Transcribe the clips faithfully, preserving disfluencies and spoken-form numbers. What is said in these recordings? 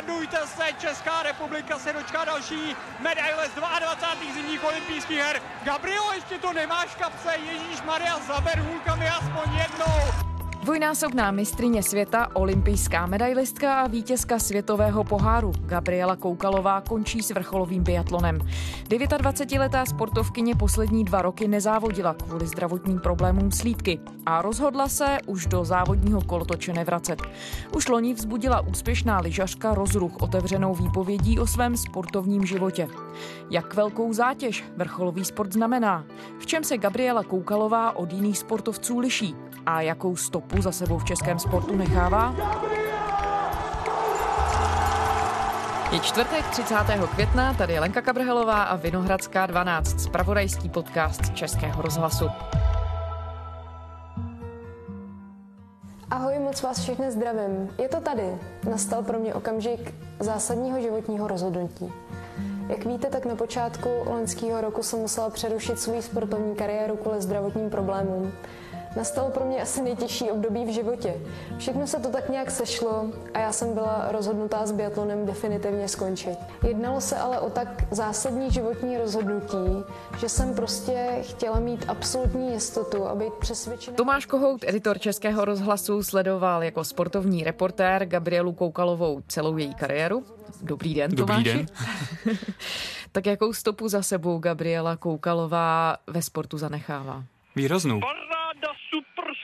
Radujte se, Česká republika se dočká další medaile z dvacátých dvou zimních olympijských her. Gabrielo, ještě to nemáš v kapse, Ježíš Maria, zaber hůlkami aspoň jednou. Dvojnásobná mistryně světa, olympijská medailistka a vítězka světového poháru Gabriela Koukalová končí s vrcholovým biatlonem. dvacetidvouletá sportovkyně poslední dva roky nezávodila kvůli zdravotním problémům slípky a rozhodla se už do závodního kolotoče nevracet. Už loni vzbudila úspěšná lyžařka rozruch otevřenou výpovědí o svém sportovním životě. Jak velkou zátěž vrcholový sport znamená? V čem se Gabriela Koukalová od jiných sportovců liší? A jakou stopu za sebou v českém sportu nechává? Je čtvrtek třicátého května, tady je Lenka Kabrhelová a Vinohradská dvanáct, zpravodajský podcast Českého rozhlasu. Ahoj, moc vás všechny zdravím. Je to tady. Nastal pro mě okamžik zásadního životního rozhodnutí. Jak víte, tak na počátku loňského roku jsem musela přerušit svou sportovní kariéru kvůli zdravotním problémům. Nastalo pro mě asi nejtěžší období v životě. Všechno se to tak nějak sešlo a já jsem byla rozhodnutá s biatlonem definitivně skončit. Jednalo se ale o tak zásadní životní rozhodnutí, že jsem prostě chtěla mít absolutní jistotu a být přesvědčená. Tomáš Kohout, editor Českého rozhlasu, sledoval jako sportovní reportér Gabrielu Koukalovou celou její kariéru. Dobrý den, Tomáši. Dobrý den. Tak jakou stopu za sebou Gabriela Koukalová ve sportu zanechává? Výraznou.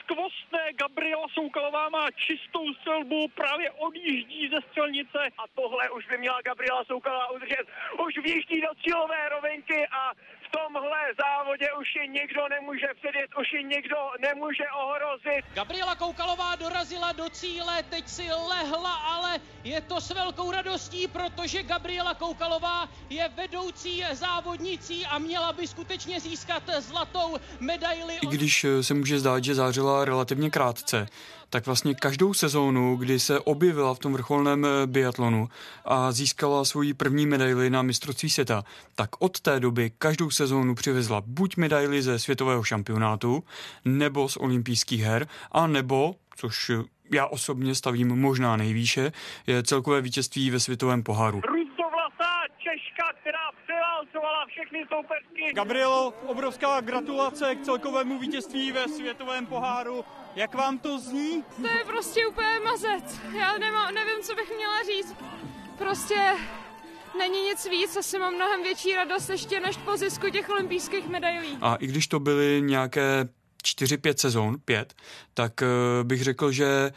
Skvostné, Gabriela Soukalová má čistou střelbu, právě odjíždí ze střelnice a tohle už by měla Gabriela Soukalová udržet. Už vjíždí do cílové rovinky a v tomhle závodě už ji nikdo nemůže předjet, už ji nikdo nemůže ohrozit. Gabriela Koukalová dorazila do cíle, teď si lehla, ale je to s velkou radostí, protože Gabriela Koukalová je vedoucí závodnicí a měla by skutečně získat zlatou medaili. I když se může zdát, že zářila relativně krátce, tak vlastně každou sezónu, kdy se objevila v tom vrcholném biatlonu a získala svoji první medaili na mistrovství světa, tak od té doby každou sezónu přivezla buď medaili ze světového šampionátu, nebo z olympijských her, a nebo, což já osobně stavím možná nejvýše, je celkové vítězství ve světovém poháru. Rudovlasá Češka, která převálcovala všechny soupeřky. Gabrielo, obrovská gratulace k celkovému vítězství ve světovém poháru. Jak vám to zní? To je prostě úplně mazec. Já nemám, nevím, co bych měla říct. Prostě není nic víc, asi mám mnohem větší radost ještě než po zisku těch olympijských medailí. A i když to byly nějaké čtyři pět sezón, pět, tak bych řekl, že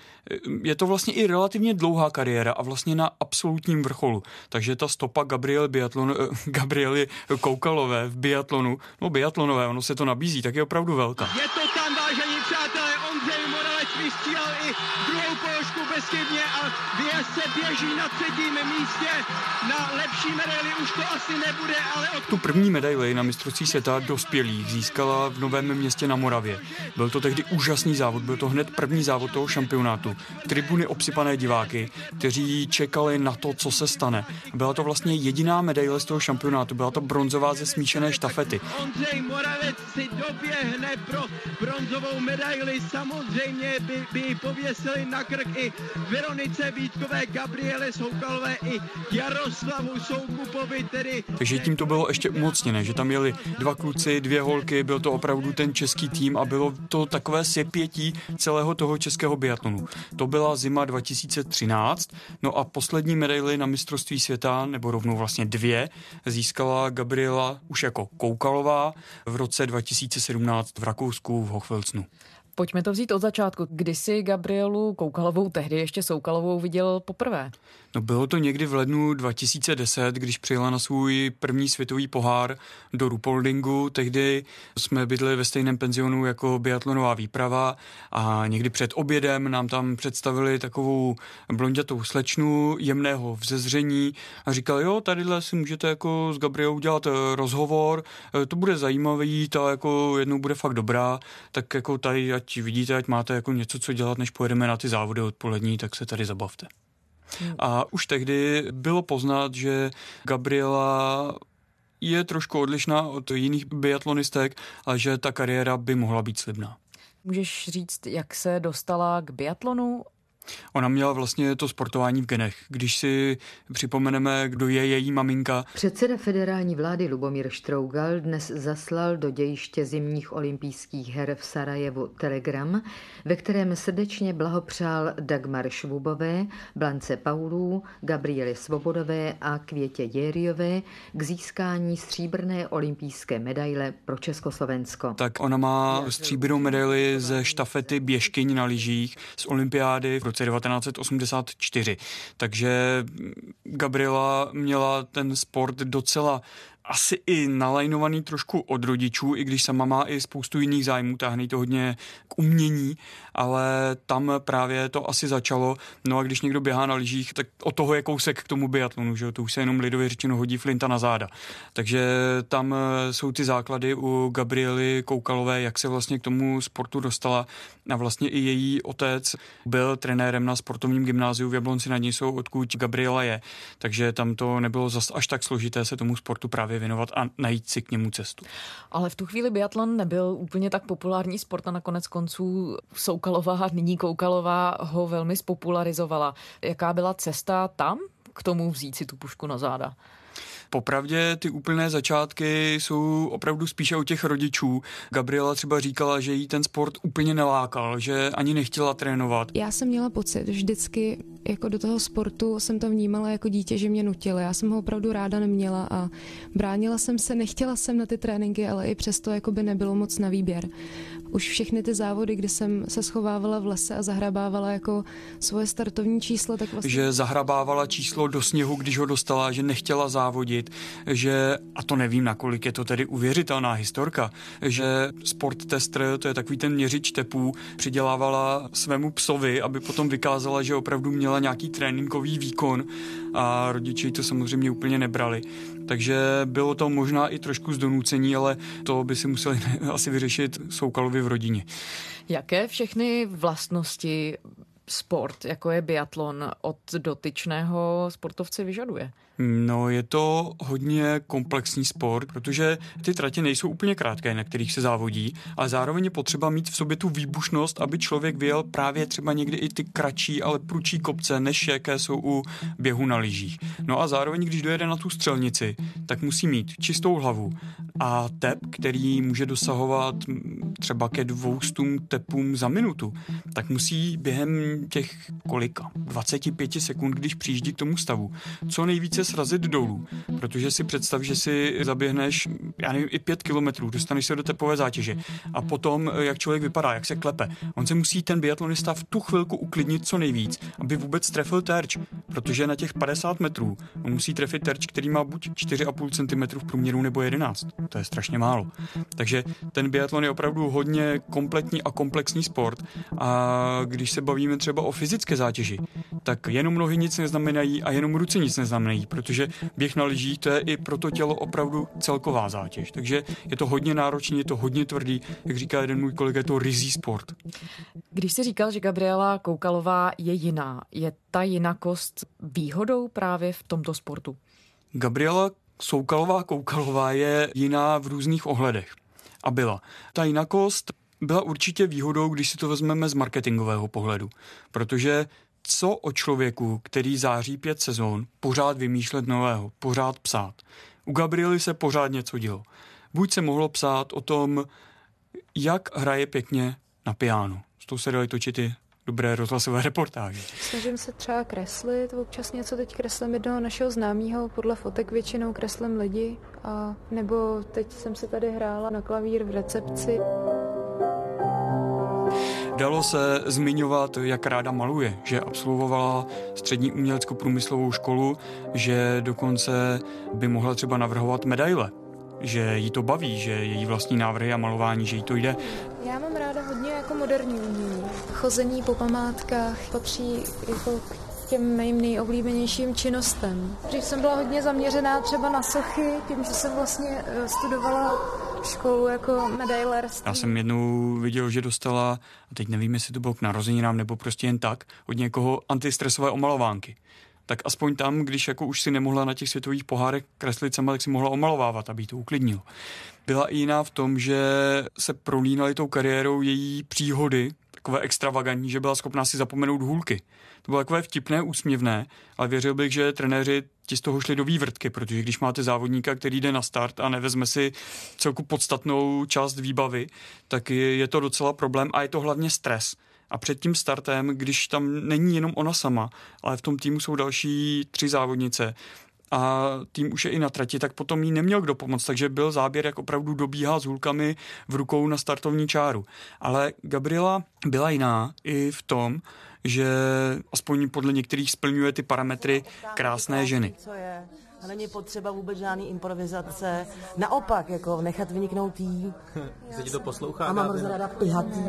je to vlastně i relativně dlouhá kariéra a vlastně na absolutním vrcholu. Takže ta stopa Gabriel biatlon, Gabriely Koukalové v biatlonu, no biatlonové, ono se to nabízí, tak je opravdu velká. Je to tam, vážení přátelé, Ondřej Moravec vystřílel i druhou položku bezchybně a Věř se běží na třetím místě. Na lepší medaili už to asi nebude, ale... Od... Tu první medaili na mistrovství světa dospělých získala v Novém Městě na Moravě. Byl to tehdy úžasný závod, byl to hned první závod toho šampionátu. Tribuny obsypané diváky, kteří čekali na to, co se stane. Byla to vlastně jediná medaile z toho šampionátu, byla to bronzová ze smíšené štafety. Ondřej Moravec si doběhne pro bronzovou medaili, samozřejmě by, by ji pověsili na krk i Veronice Vítkové, Gabriele Soukalové i Jaroslavu Soukupovi, tedy... Takže tím to bylo ještě umocněné, že tam jeli dva kluci, dvě holky, byl to opravdu ten český tým a bylo to takové sepětí celého toho českého biatlonu. To byla zima dva tisíce třináct, no a poslední medaili na mistrovství světa, nebo rovnou vlastně dvě, získala Gabriela už jako Koukalová v roce dva tisíce sedmnáct v Rakousku v Hochfilzenu. Pojďme to vzít od začátku. Kdy si Gabrielu Koukalovou, tehdy ještě Soukalovou, viděl poprvé? No bylo to někdy v lednu dva tisíce deset, když přijela na svůj první světový pohár do Rupoldingu. Tehdy jsme bydli ve stejném penzionu jako biatlonová výprava a někdy před obědem nám tam představili takovou blondětou slečnu jemného vzezření a říkali, jo, tadyhle si můžete jako s Gabrielou dělat rozhovor, to bude zajímavý, ta jako jednou bude fakt dobrá, tak jako tady ať vidíte, ať máte jako něco, co dělat, než pojedeme na ty závody odpolední, tak se tady zabavte. A už tehdy bylo poznat, že Gabriela je trošku odlišná od jiných biatlonistek a že ta kariéra by mohla být slibná. Můžeš říct, jak se dostala k biatlonu Ona měla vlastně to sportování v genech. Když si připomeneme, kdo je její maminka. Předseda federální vlády Lubomír Štrougal dnes zaslal do dějiště zimních olympijských her v Sarajevu telegram, ve kterém srdečně blahopřál Dagmar Švubové, Blance Paulů, Gabriele Svobodové a Květě Jerryové k získání stříbrné olympijské medaile pro Československo. Tak ona má stříbrnou medaili ze štafety běžkyň na lyžích z olympiády v roce devatenáct set osmdesát čtyři. Takže Gabriela měla ten sport docela asi i nalajnovaný trošku od rodičů, i když sama má i spoustu jiných zájmů, táhne to hodně k umění, ale tam právě to asi začalo. No a když někdo běhá na lyžích, tak od toho je kousek k tomu biatlonu, že to už se jenom lidově řečeno hodí flinta na záda. Takže tam jsou ty základy u Gabriely Koukalové, jak se vlastně k tomu sportu dostala. A vlastně i její otec byl trenérem na sportovním gymnáziu v Jablonci nad Nisou, odkud Gabriela je. Takže tam to nebylo zas až tak složité se tomu sportu právě věnovat a najít si k němu cestu. Ale v tu chvíli biatlon nebyl úplně tak populární sport a nakonec konců Soukalová, nyní Koukalová, ho velmi spopularizovala. Jaká byla cesta tam k tomu vzít si tu pušku na záda? Popravdě ty úplné začátky jsou opravdu spíše u těch rodičů. Gabriela třeba říkala, že jí ten sport úplně nelákal, že ani nechtěla trénovat. Já jsem měla pocit, vždycky jako do toho sportu jsem to vnímala jako dítě, že mě nutila. Já jsem ho opravdu ráda neměla a bránila jsem se, nechtěla jsem na ty tréninky, ale i přesto jako by nebylo moc na výběr. Už všechny ty závody, kdy jsem se schovávala v lese a zahrabávala jako svoje startovní číslo, tak vlastně... Že zahrabávala číslo do sněhu, když ho dostala, že nechtěla závodit, že, a to nevím, nakolik je to tedy uvěřitelná historka, že sporttestr, to je takový ten měřič tepů, přidělávala svému psovi, aby potom vykázala, že opravdu měla nějaký tréninkový výkon a rodiči to samozřejmě úplně nebrali. Takže bylo to možná i trošku zdonucení, ale to by si museli asi vyřešit Soukalovi v rodině. Jaké všechny vlastnosti sport, jako je biatlon, od dotyčného sportovce vyžaduje? No, je to hodně komplexní sport, protože ty tratě nejsou úplně krátké, na kterých se závodí, ale zároveň je potřeba mít v sobě tu výbušnost, aby člověk vyjel právě třeba někdy i ty kratší, ale prudší kopce, než jaké jsou u běhu na lyžích. No a zároveň, když dojede na tu střelnici, tak musí mít čistou hlavu a tep, který může dosahovat třeba ke dvoustům tepům za minutu, tak musí během těch kolika, dvacet pět sekund, když přijíždí k tomu stavu, co nejvíce srazit dolů, protože si představ, že si zaběhneš, já nevím, i pět kilometrů, dostaneš se do tepové zátěže a potom, jak člověk vypadá, jak se klepe. On se musí ten biatlonista v tu chvilku uklidnit co nejvíc, aby vůbec trefil terč, protože na těch padesát metrů on musí trefit terč, který má buď čtyři a půl centimetru v průměru nebo jedenáct. To je strašně málo. Takže ten biatlon je opravdu hodně kompletní a komplexní sport a když se bavíme třeba o fyzické zátěži, tak jenom nohy nic neznamenají a jenom ruce nic neznamenají, protože běh na lyžích, to je i pro to tělo opravdu celková zátěž. Takže je to hodně náročný, je to hodně tvrdý, jak říká jeden můj kolega, je to rizí sport. Když jsi říkal, že Gabriela Koukalová je jiná, je ta jinakost výhodou právě v tomto sportu? Gabriela Soukalová Koukalová je jiná v různých ohledech a byla. Ta jinakost byla určitě výhodou, když si to vezmeme z marketingového pohledu, protože co o člověku, který září pět sezón, pořád vymýšlet nového, pořád psát. U Gabriely se pořád něco dělo. Buď se mohlo psát o tom, jak hraje pěkně na piano. Z toho se daly točit i dobré rozhlasové reportáže. Snažím se třeba kreslit, občas něco teď kreslím jednoho našeho známého, podle fotek většinou kreslím lidi, a nebo teď jsem se tady hrála na klavír v recepci. Dalo se zmiňovat, jak ráda maluje, že absolvovala střední umělecko-průmyslovou školu, že dokonce by mohla třeba navrhovat medaile, že jí to baví, že její vlastní návrhy a malování, že jí to jde. Já mám ráda hodně jako moderní umění. Chození po památkách patří jako těm mým nejoblíbenějším činnostem. Dřív jsem byla hodně zaměřená třeba na sochy, tím, že jsem vlastně studovala školu jako medailerství. Já jsem jednou viděl, že dostala, a teď nevím, jestli to bylo k narozeninám nebo prostě jen tak, od někoho antistresové omalovánky. Tak aspoň tam, když jako už si nemohla na těch světových pohárech kreslit sama, tak si mohla omalovávat, aby jí to uklidnilo. Byla i jiná v tom, že se prolínaly tou kariérou její příhody, takové extravagantní, že byla schopná si zapomenout hůlky. To bylo takové vtipné, úsměvné, ale věřil bych, že trenéři ti z toho šli do vývrtky, protože když máte závodníka, který jde na start a nevezme si celku podstatnou část výbavy, tak je to docela problém a je to hlavně stres. A před tím startem, když tam není jenom ona sama, ale v tom týmu jsou další tři závodnice a tým už je i na trati, tak potom jí neměl kdo pomoct, takže byl záběr, jak opravdu dobíhá s hůlkami v rukou na startovní čáru. Ale Gabriela byla jiná i v tom, že aspoň podle některých splňuje ty parametry krásné ženy. A není potřeba vůbec žádný improvizace. Naopak, jako nechat vyniknout jí. Se ti to poslouchá? A mám ráda pihatý.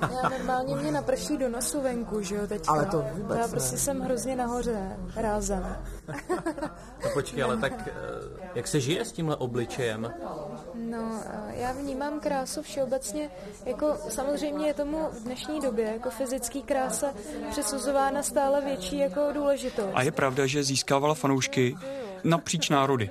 Já normálně mě naprší do nosu venku, že jo, teď. Ale to vůbec Já ne. prostě jsem hrozně nahoře, rázem. No počkej, ale tak jak se žije s tímhle obličejem? No, já vnímám krásu všeobecně, jako samozřejmě je tomu v dnešní době, jako fyzický krása přisuzována stále větší jako důležitost. A je pravda, že získávala fanoušky napříč národy.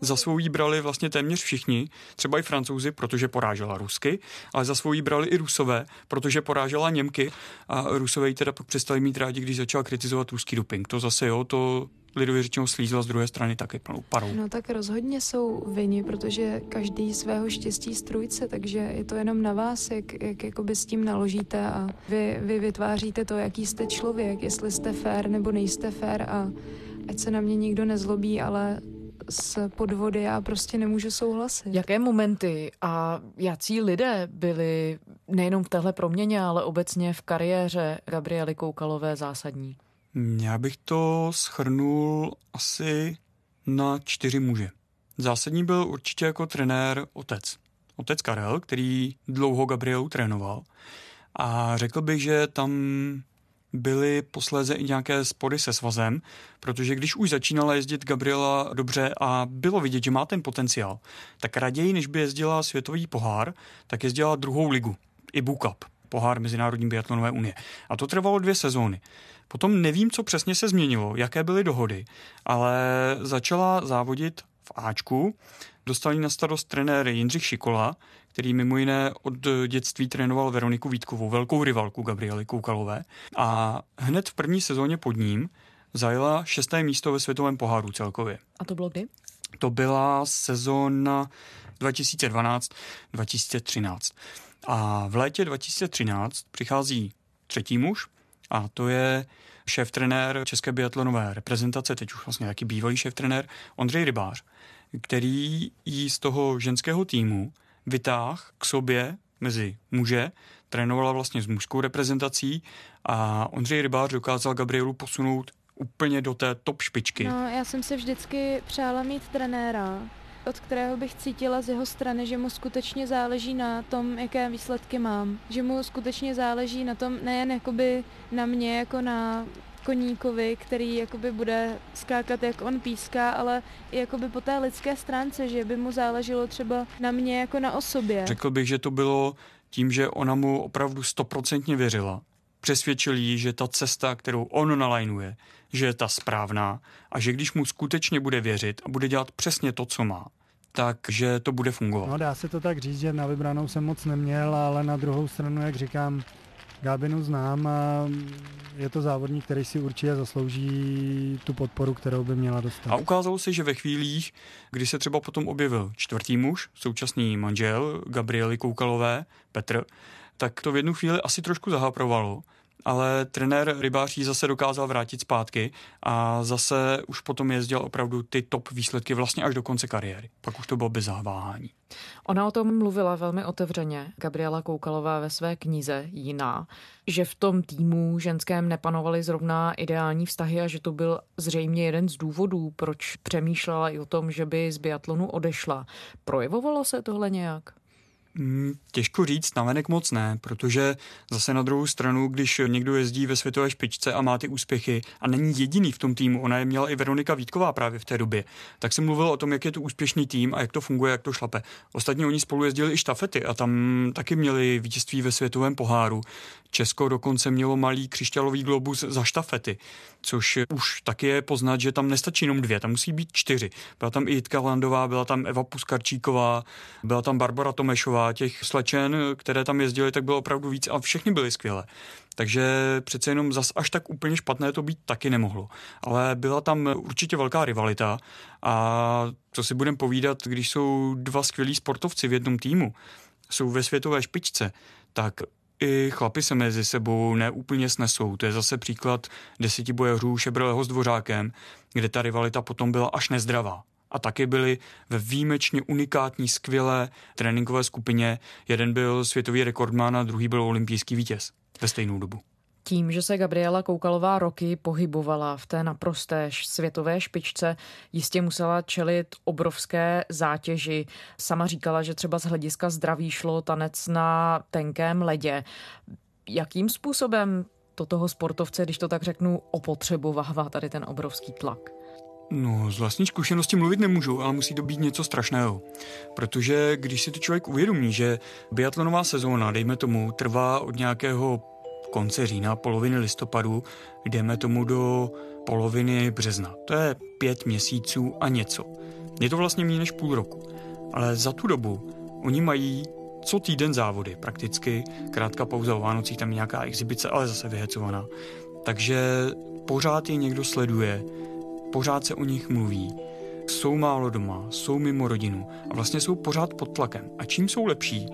Za svou jí brali vlastně téměř všichni, třeba i Francouzi, protože porážela Rusky, ale za svou jí brali i Rusové, protože porážela Němky a Rusové jí teda pak přestali mít rádi, když začala kritizovat ruský doping. To zase jo, to lidově řečeno slízla z druhé strany taky plnou parou. No tak rozhodně jsou vini, protože každý svého štěstí strůjce, takže je to jenom na vás, jak, jak jakoby s tím naložíte a vy, vy vytváříte to, jaký jste člověk, jestli jste fér nebo nejste fér a ať se na mě nikdo nezlobí, ale s podvody já prostě nemůžu souhlasit. Jaké momenty a jací lidé byli nejenom v téhle proměně, ale obecně v kariéře Gabriely Koukalové zásadní? Já bych to shrnul asi na čtyři muže. Zásadní byl určitě jako trenér otec. Otec Karel, který dlouho Gabrielu trénoval. A řekl bych, že tam byly posléze i nějaké spory se svazem, protože když už začínala jezdit Gabriela dobře a bylo vidět, že má ten potenciál, tak raději, než by jezdila světový pohár, tak jezdila druhou ligu, I B U Cup, pohár Mezinárodní biatlonové unie. A to trvalo dvě sezóny. Potom nevím, co přesně se změnilo, jaké byly dohody, ale začala závodit v Ačku. Dostal ji na starost trenér Jindřich Šikola, který mimo jiné od dětství trénoval Veroniku Vítkovou, velkou rivalku Gabriely Koukalové. A hned v první sezóně pod ním zajela šesté místo ve světovém poháru celkově. A to bylo kdy? To byla sezóna dva tisíce dvanáct dva tisíce třináct. A v létě dva tisíce třináct přichází třetí muž a to je šéftrenér České biatlonové reprezentace, teď už vlastně taky bývalý šéftrenér Ondřej Rybář, který jí z toho ženského týmu vytáh k sobě mezi muže, trénovala vlastně s mužskou reprezentací a Ondřej Rybář dokázal Gabrielu posunout úplně do té top špičky. No, já jsem si vždycky přála mít trenéra, od kterého bych cítila z jeho strany, že mu skutečně záleží na tom, jaké výsledky mám. Že mu skutečně záleží na tom, nejen jakoby na mě, jako na koníkovi, který jakoby bude skákat, jak on píská, ale jakoby po té lidské stránce, že by mu záleželo třeba na mě jako na osobě. Řekl bych, že to bylo tím, že ona mu opravdu stoprocentně věřila. Přesvědčil ji, že ta cesta, kterou on nalajnuje, že je ta správná a že když mu skutečně bude věřit a bude dělat přesně to, co má, takže to bude fungovat. No dá se to tak říct, že na vybranou jsem moc neměl, ale na druhou stranu, jak říkám, Gabinu znám a je to závodník, který si určitě zaslouží tu podporu, kterou by měla dostat. A ukázalo se, že ve chvílích, kdy se třeba potom objevil čtvrtý muž, současný manžel Gabriely Koukalové, Petr, tak to v jednu chvíli asi trošku zahaprovalo, ale trenér Rybáří zase dokázal vrátit zpátky a zase už potom jezdil opravdu ty top výsledky vlastně až do konce kariéry. Pak už to bylo bez zaváhání. Ona o tom mluvila velmi otevřeně, Gabriela Koukalová ve své knize Jiná, že v tom týmu ženském nepanovaly zrovna ideální vztahy a že to byl zřejmě jeden z důvodů, proč přemýšlela i o tom, že by z biatlonu odešla. Projevovalo se tohle nějak? Těžko říct, navenek moc ne, protože zase na druhou stranu, když někdo jezdí ve světové špičce a má ty úspěchy a není jediný v tom týmu, ona je měla i Veronika Vítková právě v té době, tak se mluvilo o tom, jak je to úspěšný tým a jak to funguje, jak to šlape. Ostatně oni spolu jezdili i štafety a tam taky měli vítězství ve světovém poháru. Česko dokonce mělo malý křišťálový globus za štafety, což už taky je poznat, že tam nestačí jenom dvě, tam musí být čtyři. Byla tam i Jitka Hlandová, byla tam Eva Puskarčíková, byla tam Barbara Tomešová, a těch slečen, které tam jezdily, tak bylo opravdu víc a všechny byly skvělé. Takže přece jenom zas až tak úplně špatné to být taky nemohlo. Ale byla tam určitě velká rivalita a co si budeme povídat, když jsou dva skvělí sportovci v jednom týmu, jsou ve světové špičce, tak i chlapi se mezi sebou neúplně snesou. To je zase příklad deseti bojařů Šebreleho s Dvořákem, kde ta rivalita potom byla až nezdravá. A taky byli ve výjimečně unikátní, skvělé tréninkové skupině. Jeden byl světový rekordman a druhý byl olympijský vítěz ve stejnou dobu. Tím, že se Gabriela Koukalová roky pohybovala v té naprosté světové špičce, jistě musela čelit obrovské zátěži. Sama říkala, že třeba z hlediska zdraví šlo tanec na tenkém ledě. Jakým způsobem to toho sportovce, když to tak řeknu, opotřebovává tady ten obrovský tlak? No, z vlastní zkušenosti mluvit nemůžu, ale musí to být něco strašného. Protože když si to člověk uvědomí, že biatlonová sezóna, dejme tomu, trvá od nějakého konce října, poloviny listopadu, jdeme tomu do poloviny března. To je pět měsíců a něco. Je to vlastně méně než půl roku. Ale za tu dobu oni mají co týden závody prakticky, krátká pauza o Vánocích, tam nějaká exibice, ale zase vyhecovaná. Takže pořád je někdo sleduje, pořád se o nich mluví, jsou málo doma, jsou mimo rodinu a vlastně jsou pořád pod tlakem. A čím jsou lepší,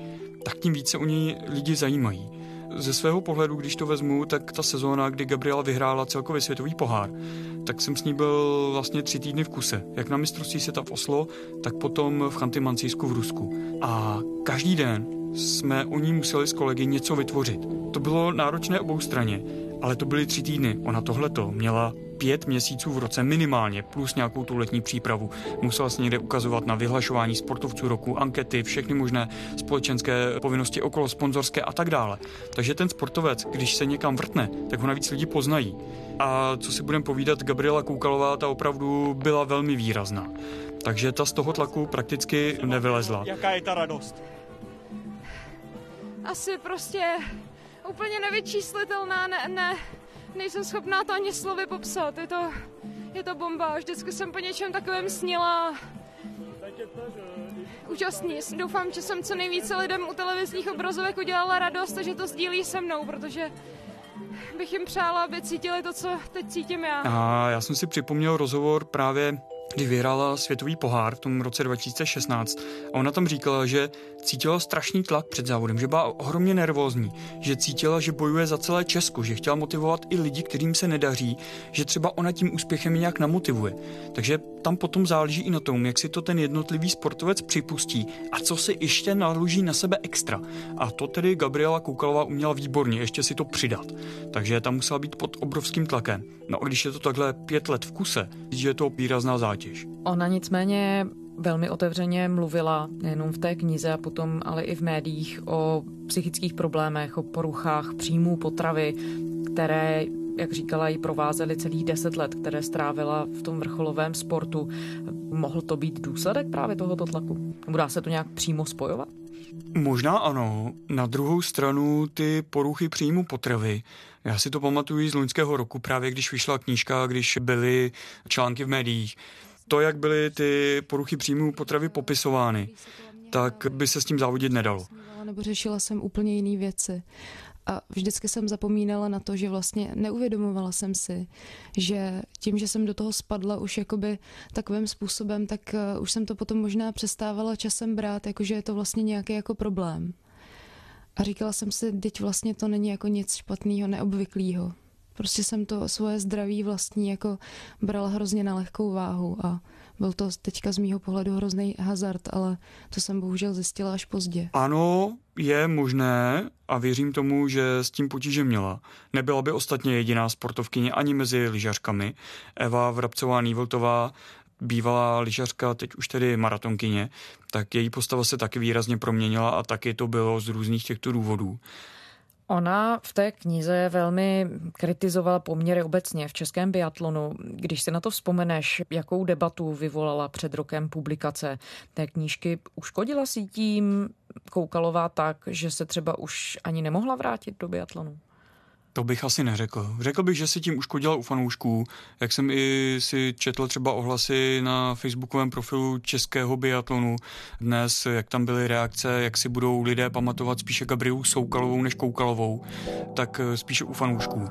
tak tím více o ně lidi zajímají. Ze svého pohledu, když to vezmu, tak ta sezóna, kdy Gabriela vyhrála celkově světový pohár, tak jsem s ní byl vlastně tři týdny v kuse. Jak na mistrovství světa v Oslo, tak potom v Chanty-Mansijsku v Rusku. A každý den jsme o ní museli s kolegy něco vytvořit. To bylo náročné oboustranně, ale to byly tři týdny. Ona tohleto měla pět měsíců v roce minimálně, plus nějakou tu letní přípravu. Musela se někde ukazovat na vyhlašování sportovců roku, ankety, všechny možné společenské povinnosti okolo sponzorské a tak dále. Takže ten sportovec, když se někam vrtne, tak ho navíc lidi poznají. A co si budeme povídat, Gabriela Koukalová, ta opravdu byla velmi výrazná. Takže ta z toho tlaku prakticky nevylezla. Jaká je ta radost? Asi prostě úplně nevyčíslitelná, ne... ne. Nejsem schopná to ani slovy popsat, je to, je to bomba, vždycky jsem po něčem takovém snila. Úžasný, doufám, že jsem co nejvíce lidem u televizních obrazovek udělala radost a že to sdílí se mnou, protože bych jim přála, aby cítili to, co teď cítím já. A já jsem si připomněl rozhovor právě, kdy vyhrála světový pohár v tom roce dva tisíce šestnáct a ona tam říkala, že cítila strašný tlak před závodem, že byla ohromně nervózní, že cítila, že bojuje za celé Česko, že chtěla motivovat i lidi, kterým se nedaří, že třeba ona tím úspěchem nějak namotivuje. Takže tam potom záleží i na tom, jak si to ten jednotlivý sportovec připustí a co si ještě naloží na sebe extra. A to tedy Gabriela Koukalová uměla výborně, ještě si to přidat. Takže tam musela být pod obrovským tlakem. No a když je to takhle pět let v kuse, je to výrazná zátěž. Ona nicméně velmi otevřeně mluvila nejenom v té knize a potom ale i v médiích o psychických problémech, o poruchách příjmu potravy, které, jak říkala, ji provázely celých deset let, které strávila v tom vrcholovém sportu. Mohl to být důsledek právě tohoto tlaku? Nebo dá se to nějak přímo spojovat? Možná ano. Na druhou stranu ty poruchy příjmu potravy. Já si to pamatuju z loňského roku, právě když vyšla knížka, když byly články v médiích. To, jak byly ty poruchy příjmu potravy popisovány, tak by se s tím závodit nedalo. Nebo řešila jsem úplně jiné věci. A vždycky jsem zapomínala na to, že vlastně neuvědomovala jsem si, že tím, že jsem do toho spadla už jakoby takovým způsobem, tak už jsem to potom možná přestávala časem brát, jakože je to vlastně nějaký jako problém. A říkala jsem si, teď vlastně to není jako nic špatného, neobvyklého. Prostě jsem to svoje zdraví vlastní jako brala hrozně na lehkou váhu a byl to teďka z mýho pohledu hrozný hazard, ale to jsem bohužel zjistila až pozdě. Ano, je možné a věřím tomu, že s tím potíže měla. Nebyla by ostatně jediná sportovkyně ani mezi lyžařkami. Eva Vrabcová-Nývoltová, bývalá lyžařka, teď už tedy maratonkyně, tak její postava se taky výrazně proměnila a taky to bylo z různých těchto důvodů. Ona v té knize velmi kritizovala poměry obecně v českém biatlonu. Když si na to vzpomeneš, jakou debatu vyvolala před rokem publikace té knížky, uškodila si tím Koukalová tak, že se třeba už ani nemohla vrátit do biatlonu? To bych asi neřekl. Řekl bych, že si tím uškodila u fanoušků. Jak jsem i si četl třeba ohlasy na facebookovém profilu českého biatlonu dnes, jak tam byly reakce, jak si budou lidé pamatovat spíše Gabrielu Soukalovou než Koukalovou, tak spíše u fanoušků.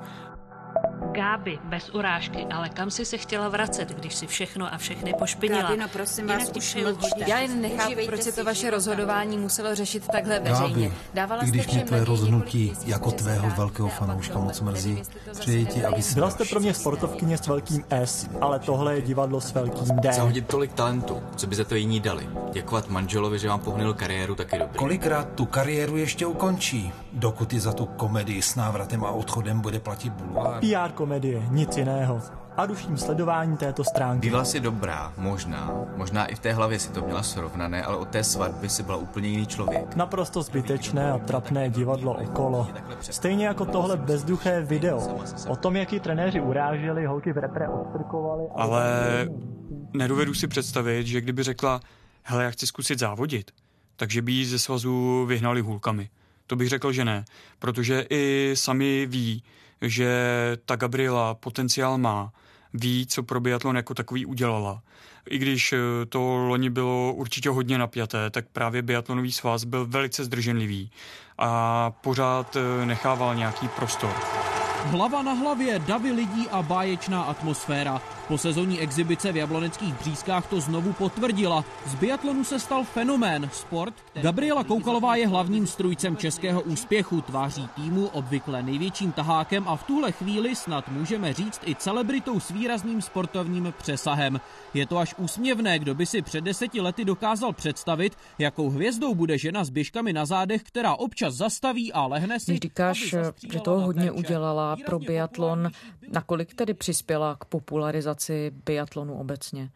Gáby, bez urážky, ale kam jsi se chtěla vracet, když si všechno a všechny pošpinila? Gáby, no prosím vás, už mlčte. Já jen nechápu, proč se to vaše rozhodování muselo řešit takhle veřejně. Dávala jste všem tvé rozhodnutí jako tvého velkého fanouška moc mrzí. Přeji ti, aby si... Byla jste pro mě sportovkyně s velkým S, ale tohle je divadlo s velkým D. Zahodit tolik talentu, co by za to jiní dali. Děkovat manželovi, že vám pohnil kariéru, taky dobrý. Kolikrát tu kariéru ještě ukončí, dokud i za tu komedii s návratem a odchodem bude platit bulvár. Komedie, nic jiného. A duším sledování této stránky. Byla si dobrá, možná. Možná i v té hlavě si to měla srovnané, ale od té svatby si byla úplně jiný člověk. Naprosto zbytečné a trapné divadlo okolo. Stejně jako tohle bezduché video. O tom, jak ji trenéři uráželi, holky v repre odstrkovali. Ale nedovedu si představit, že kdyby řekla, hele, já chci zkusit závodit, takže by ji ze svazu vyhnali hůlkami. To bych řekl, že ne, protože i sami ví, že ta Gabriela potenciál má, ví, co pro biatlon jako takový udělala. I když to loni bylo určitě hodně napjaté, tak právě biatlonový svaz byl velice zdrženlivý a pořád nechával nějaký prostor. Hlava na hlavě, davy lidí a báječná atmosféra. Po sezónní exibice v Jabloneckých Břízkách to znovu potvrdila. Z biatlonu se stal fenomén sport. Gabriela Koukalová je hlavním strůjcem českého úspěchu, tváří týmu, obvykle největším tahákem a v tuhle chvíli snad můžeme říct i celebritou s výrazným sportovním přesahem. Je to až úsměvné, kdo by si před deseti lety dokázal představit, jakou hvězdou bude žena s běžkami na zádech, která občas zastaví a lehne si. Když říkáš, že toho hodně udělala pro biatlon, nakolik tedy přispěla k popularizaci biatlonu obecně?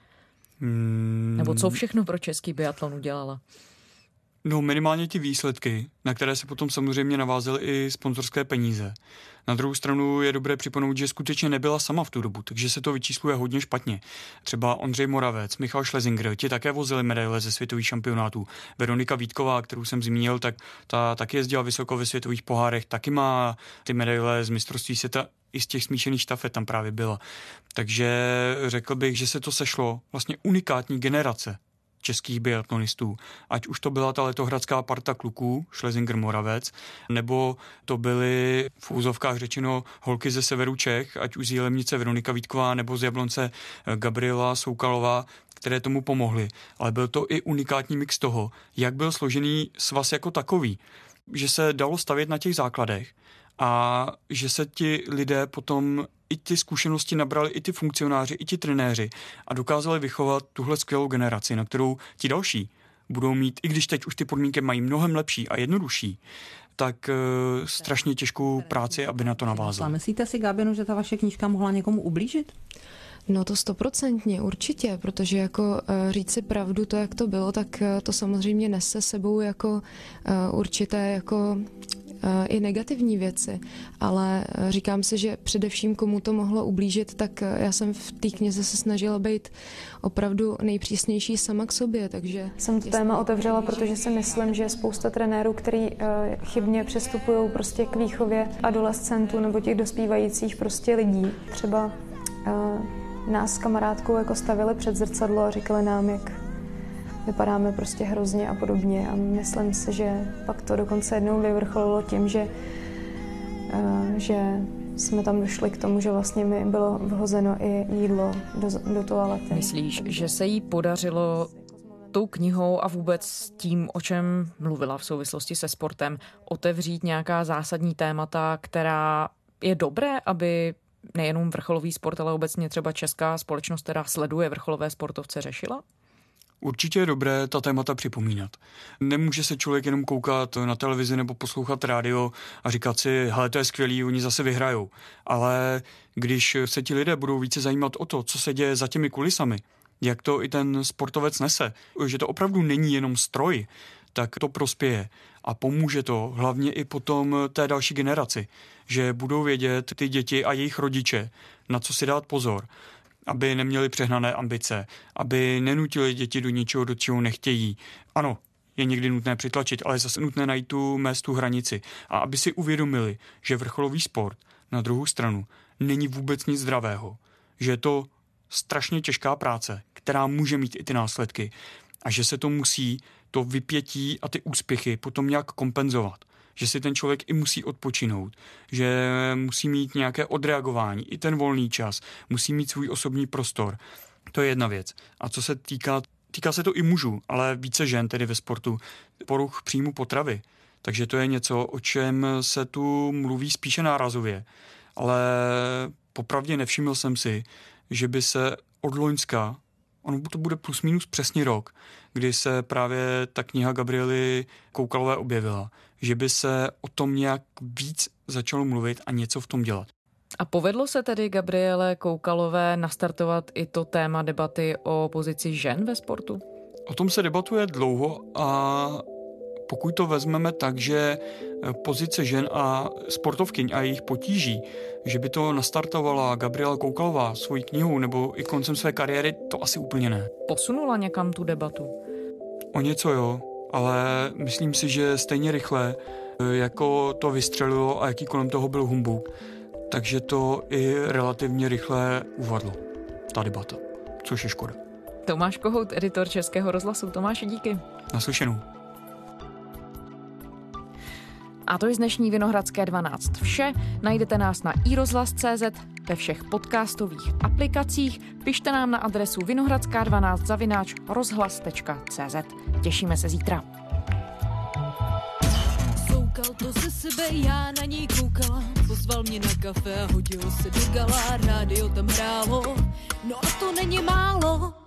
Hmm. Nebo co všechno pro český biatlon udělala? No minimálně ty výsledky, na které se potom samozřejmě navázely i sponzorské peníze. Na druhou stranu je dobré připomenout, že skutečně nebyla sama v tu dobu, takže se to vyčísluje hodně špatně. Třeba Ondřej Moravec, Michal Šlezingr, ti také vozili medaile ze světových šampionátů. Veronika Vítková, kterou jsem zmínil, tak ta taky jezdila vysoko ve světových pohárech, taky má ty medaile z mistrovství světa i z těch smíšených štafet tam právě byla. Takže řekl bych, že se to sešlo vlastně unikátní generace českých biatlonistů. Ať už to byla ta letohradská parta kluků, Šlezingr Moravec, nebo to byly v úzovkách řečeno holky ze severu Čech, ať už z Jílemnice Veronika Vítková, nebo z Jablonce Gabriela Soukalová, které tomu pomohly. Ale byl to i unikátní mix toho, jak byl složený svaz jako takový, že se dalo stavět na těch základech a že se ti lidé potom i ty zkušenosti nabrali, i ty funkcionáři, i ti trenéři a dokázali vychovat tuhle skvělou generaci, na kterou ti další budou mít, i když teď už ty podmínky mají mnohem lepší a jednodušší, tak e, strašně těžkou práci, aby na to navázali. Myslíte si, Gabinu, že ta vaše knížka mohla někomu ublížit? No to stoprocentně, určitě, protože jako říct si pravdu, to, jak to bylo, tak to samozřejmě nese sebou jako určité jako i negativní věci, ale říkám si, že především komu to mohlo ublížit, tak já jsem v té knize se snažila být opravdu nejpřísnější sama k sobě, takže... Jsem to téma otevřela, protože si myslím, že je spousta trenérů, který chybně přistupují prostě k výchově adolescentů nebo těch dospívajících prostě lidí. Třeba nás s kamarádkou jako stavili před zrcadlo a říkali nám, jak vypadáme prostě hrozně a podobně. A myslím si, že pak to dokonce jednou vyvrcholilo tím, že, že jsme tam došli k tomu, že vlastně mi bylo vhozeno i jídlo do, do toalety. Myslíš, že se jí podařilo tou knihou a vůbec tím, o čem mluvila v souvislosti se sportem, otevřít nějaká zásadní témata, která je dobré, aby nejenom vrcholový sport, ale obecně třeba česká společnost, která sleduje vrcholové sportovce, řešila? Určitě je dobré ta témata připomínat. Nemůže se člověk jenom koukat na televizi nebo poslouchat rádio a říkat si, hele, to je skvělý, oni zase vyhrajou. Ale když se ti lidé budou více zajímat o to, co se děje za těmi kulisami, jak to i ten sportovec nese, že to opravdu není jenom stroj, tak to prospěje. A pomůže to hlavně i potom té další generaci, že budou vědět ty děti a jejich rodiče, na co si dát pozor, aby neměli přehnané ambice, aby nenutili děti do něčeho, do čeho nechtějí. Ano, je někdy nutné přitlačit, ale je zase nutné najít tu mestu hranici. A aby si uvědomili, že vrcholový sport na druhou stranu není vůbec nic zdravého, že je to strašně těžká práce, která může mít i ty následky a že se to musí, to vypětí a ty úspěchy potom nějak kompenzovat. Že si ten člověk i musí odpočinout, že musí mít nějaké odreagování, i ten volný čas, musí mít svůj osobní prostor. To je jedna věc. A co se týká, týká se to i mužů, ale více žen tedy ve sportu, poruch příjmu potravy. Takže to je něco, o čem se tu mluví spíše nárazově. Ale popravdě nevšiml jsem si, že by se od loňska, ono to bude plus minus přesně rok, kdy se právě ta kniha Gabriely Koukalové objevila, že by se o tom nějak víc začalo mluvit a něco v tom dělat. A povedlo se tedy Gabriele Koukalové nastartovat i to téma debaty o pozici žen ve sportu? O tom se debatuje dlouho a pokud to vezmeme tak, že pozice žen a sportovkyň a jejich potíží, že by to nastartovala Gabriela Koukalová svojí knihou nebo i koncem své kariéry, to asi úplně ne. Posunula někam tu debatu? O něco jo, ale myslím si, že stejně rychle, jako to vystřelilo a jaký kolem toho byl humbuk, takže to i relativně rychle uvadlo, ta debata, což je škoda. Tomáš Kohout, editor Českého rozhlasu. Tomáši, díky. Naslyšenou. A to je z dnešní Vinohradské dvanáct vše. Najdete nás na i rozhlas tečka cé zet, ve všech podcastových aplikacích. Pište nám na adresu vinohradská dvanáct zavináč rozhlas tečka cé zet. Těšíme se zítra. Soukal to ze sebe, já na něj koukala. Pozval mě na kafe a hodil se do gala. Rádio tam hrálo, no a to není málo.